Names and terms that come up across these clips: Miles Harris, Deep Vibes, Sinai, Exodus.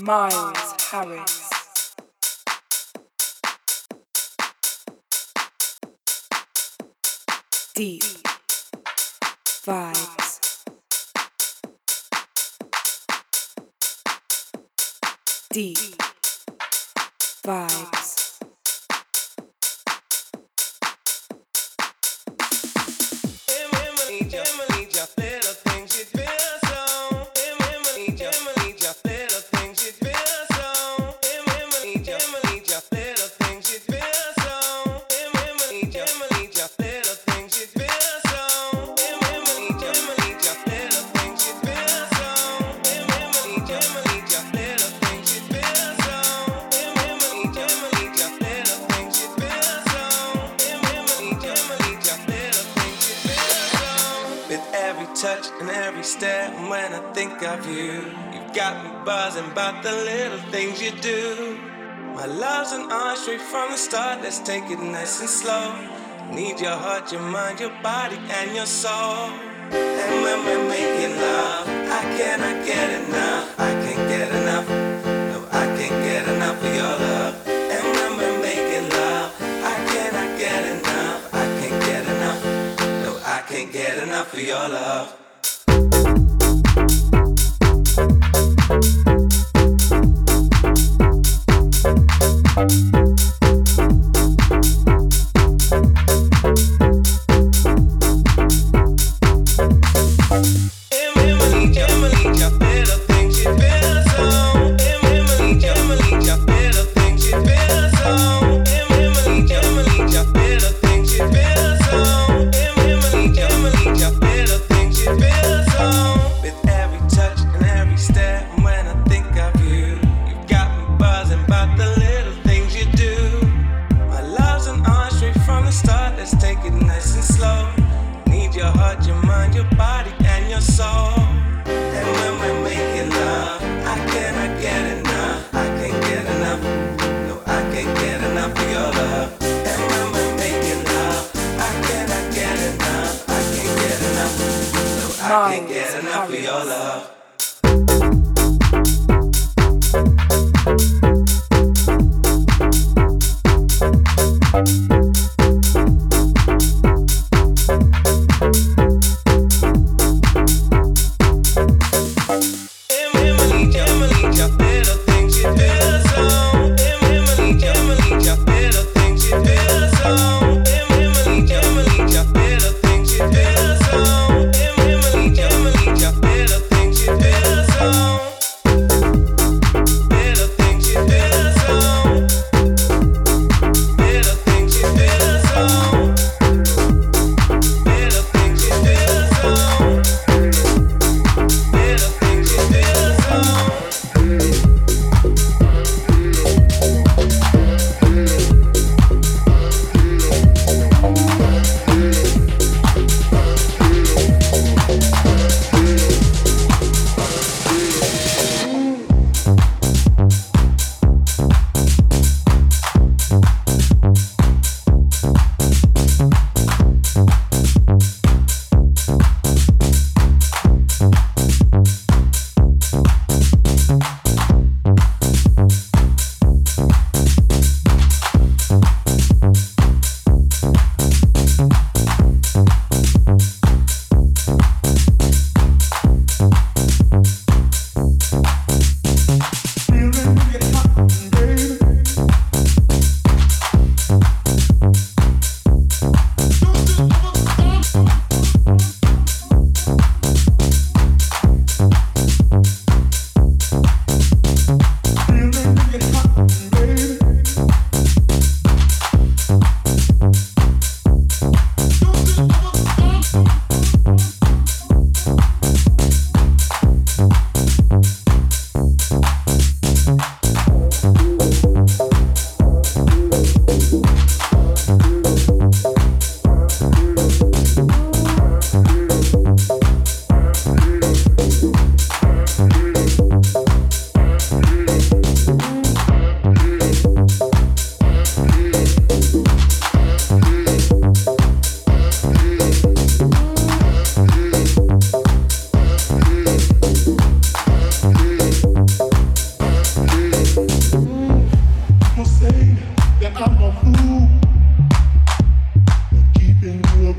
Miles Harris. Deep Vibes. Deep Vibes. When I think of you, you've got me buzzing about the little things you do. My love's an entree from the start, let's take it nice and slow. Need your heart, your mind, your body, and your soul. And when we're making love, I cannot get enough, I can't get enough. No, I can't get enough of your love. And when we're making love, I cannot get enough, I can't get enough. No, I can't get enough of your love.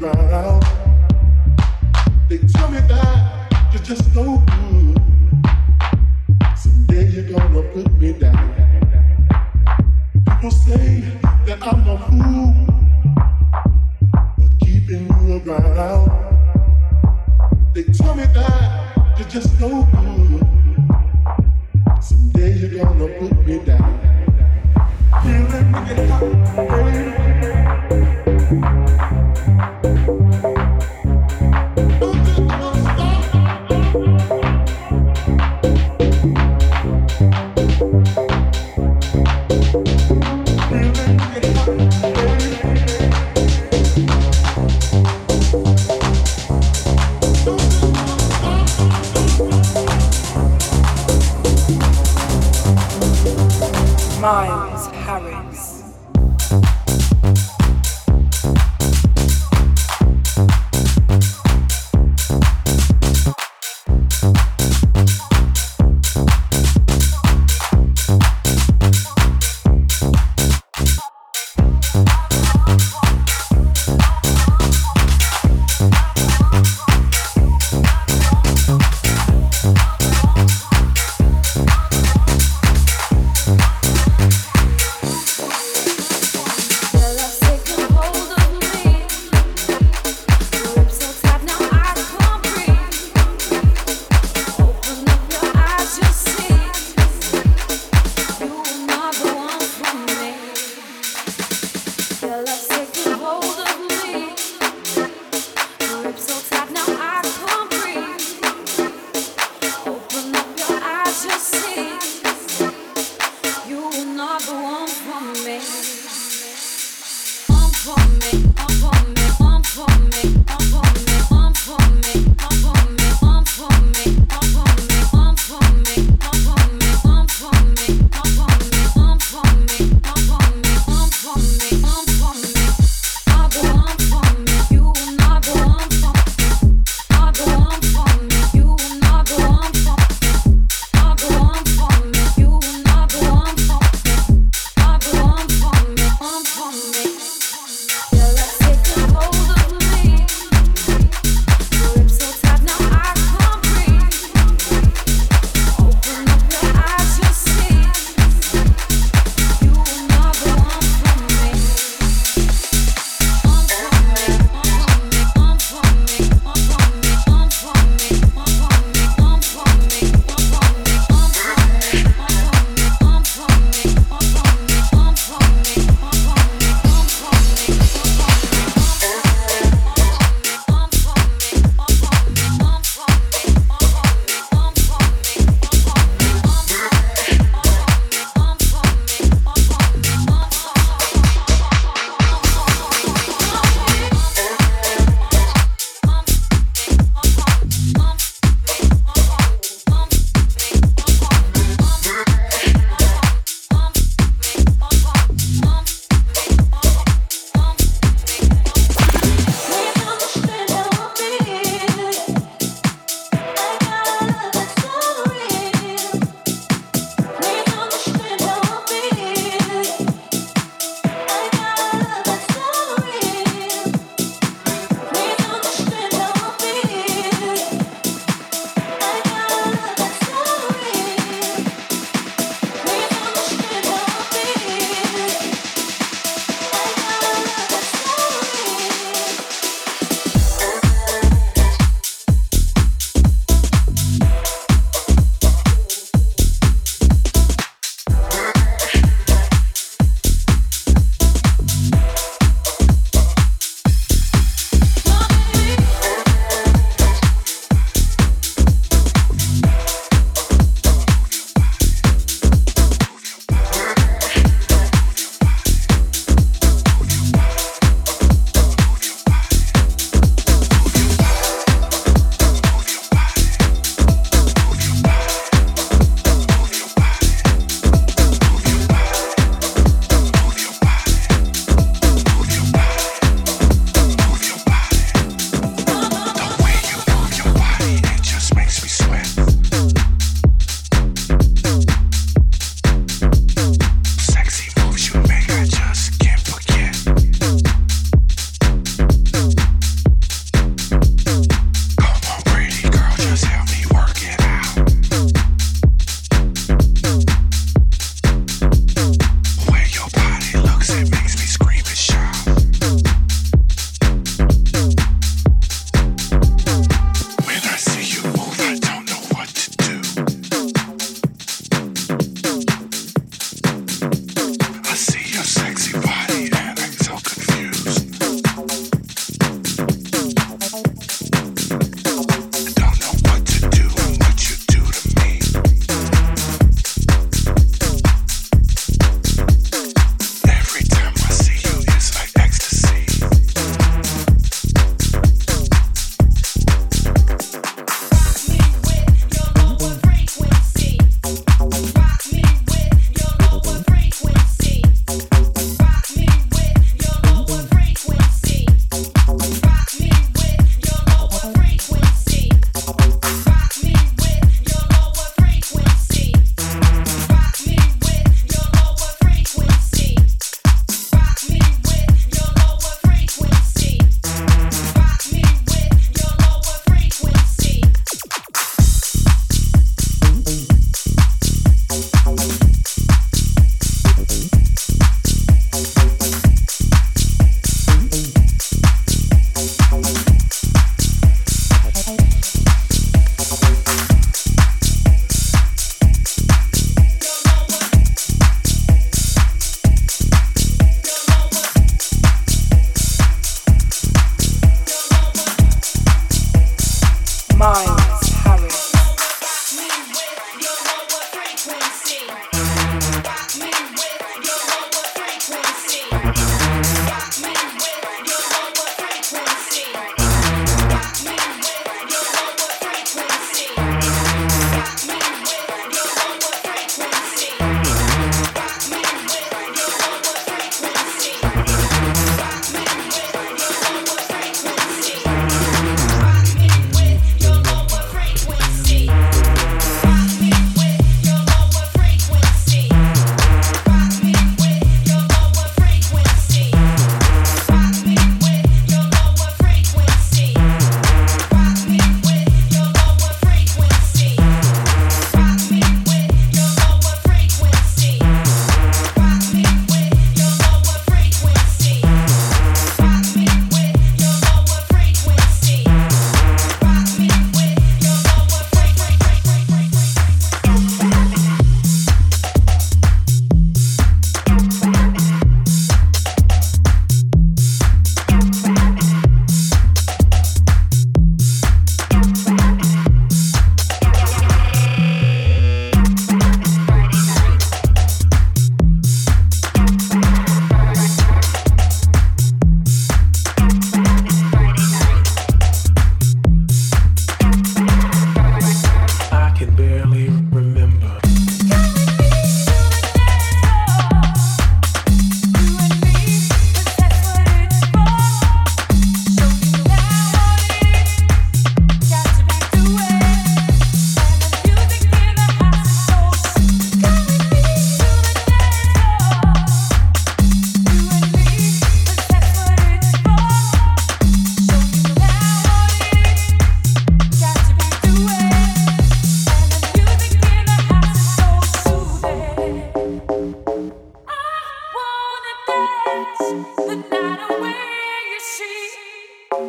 around. They tell me that you're just no good. Someday you're gonna put me down. People say that I'm a fool for keeping you around. They tell me that you're just no good. Someday you're gonna put me down. Feeling like it happened. Miles Harris.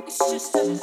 Miles Harris.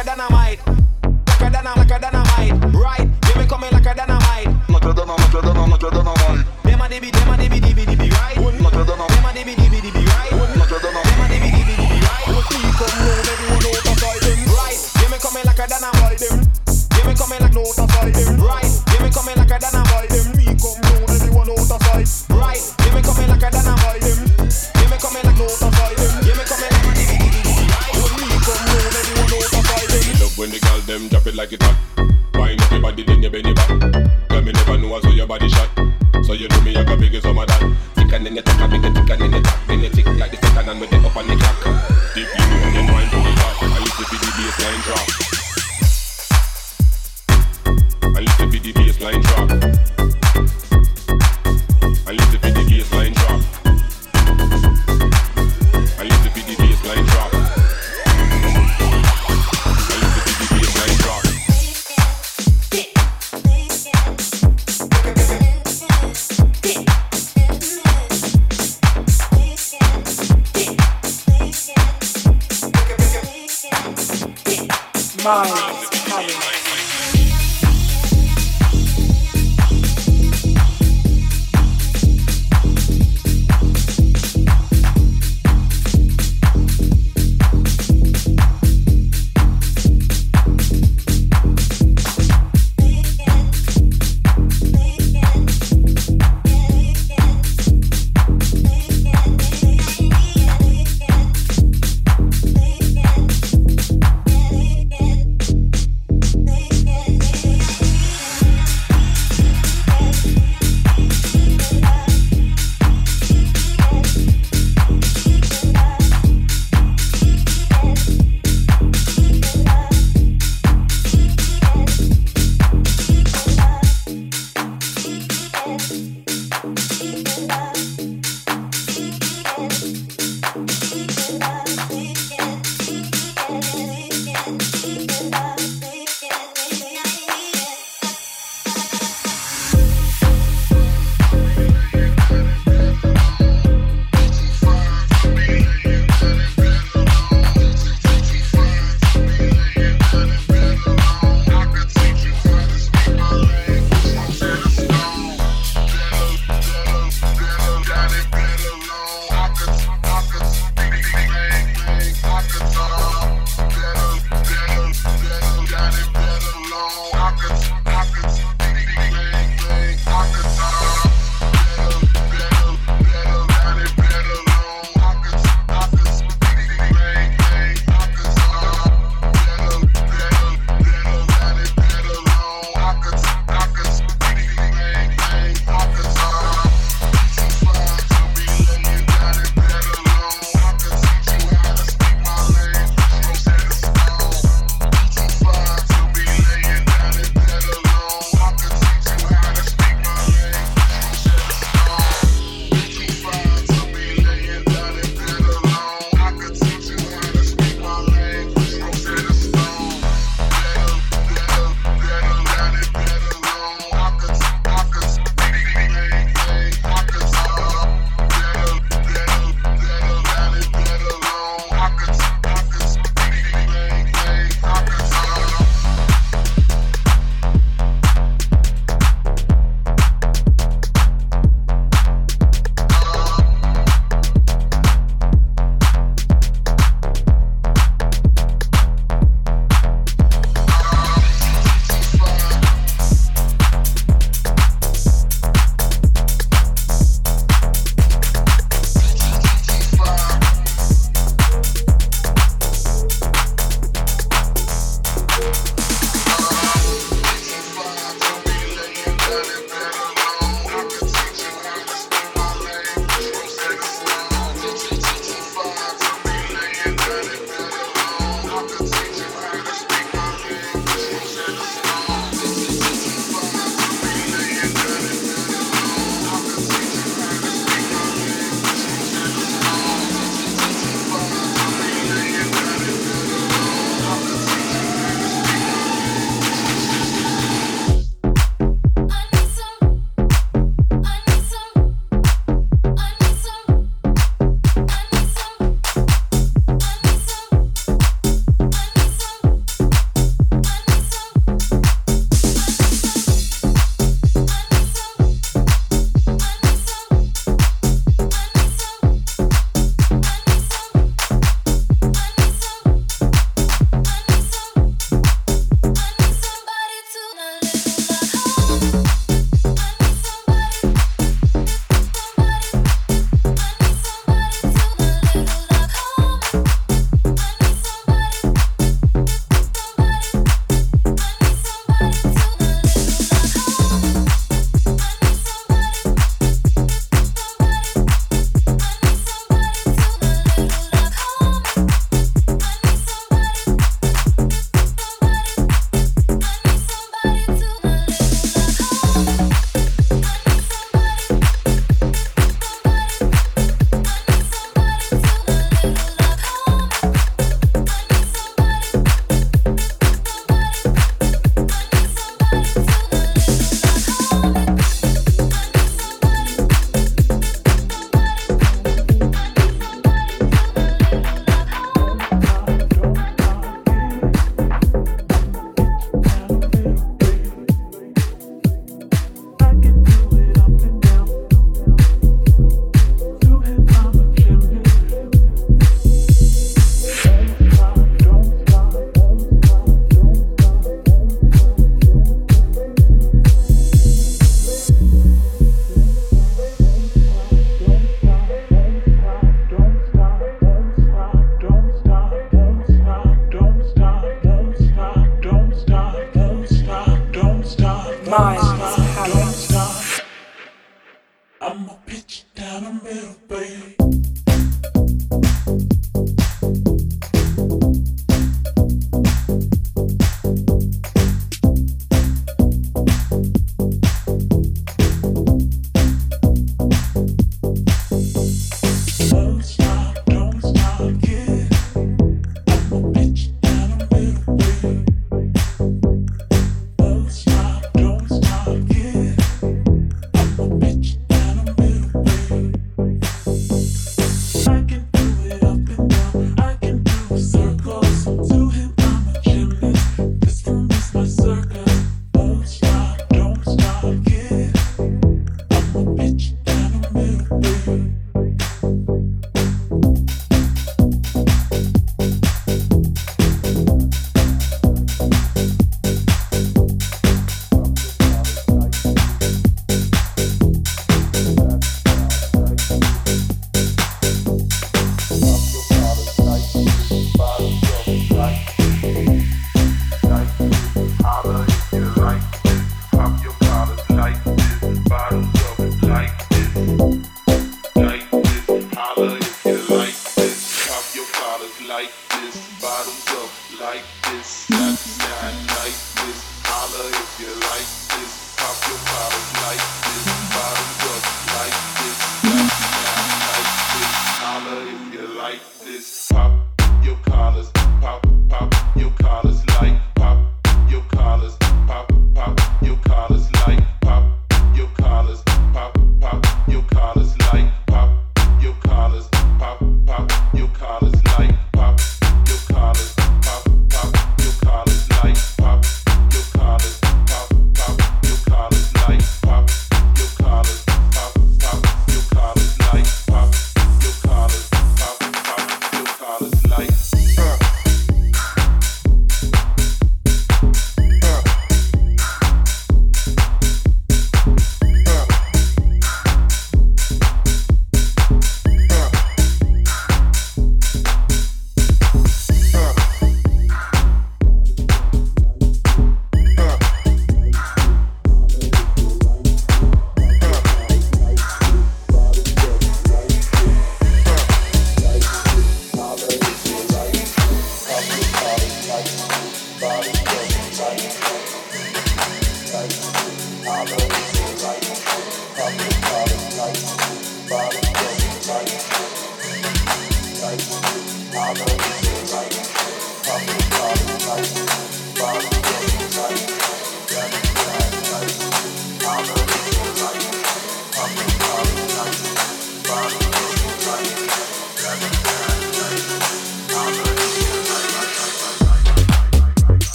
a dynamite. Like a dynamite, like a dynamite. Right, you be coming like a dynamite. Like a dynamite, like a dynamite, like a dynamite. Dem a dibi, dibi, dibi, right? Like a dynamite. Dem a dibi, dibi, dibi, right? Like a dynamite. Dem a dibi, dibi, dibi, right? Please come round, everyone out of silence. Right, you be coming like a dynamite. You be coming like no out of silence. Right, you be coming like a dynamite. Me come round, everyone out of silence. Right, you be coming like a dynamite. You be coming like no out of silence. You be coming like a dibi, dibi, dibi, right? Me come round, everyone out of silence. Love when the girl them drop it like it hot. Wind up your body, then you bend it back. Girl, me never know I saw your body shot. So you do me like a biggie some of that. Tick and then you tick and then you tick and then you tick. Then you tick like the second and we take up on the clock. Deep you and then wind to the top. And little bit the bassline drop. And little bit the bassline drop. And little bit the bassline drop. And little bit the bassline drop. And little bit the bassline drop. Miles Harris.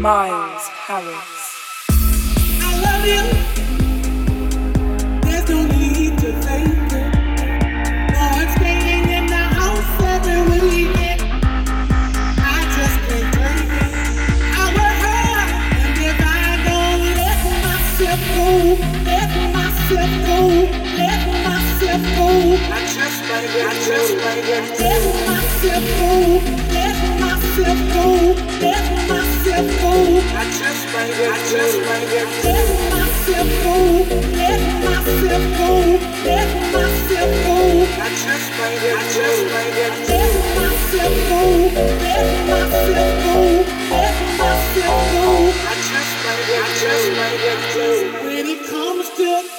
Miles Harris. I love you. There's no need to thank you. No, it's staying in the house every weekend. I just can't break it. I work hard, and if I don't let myself go, I just made it. When it comes to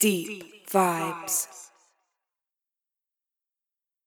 Deep Vibes.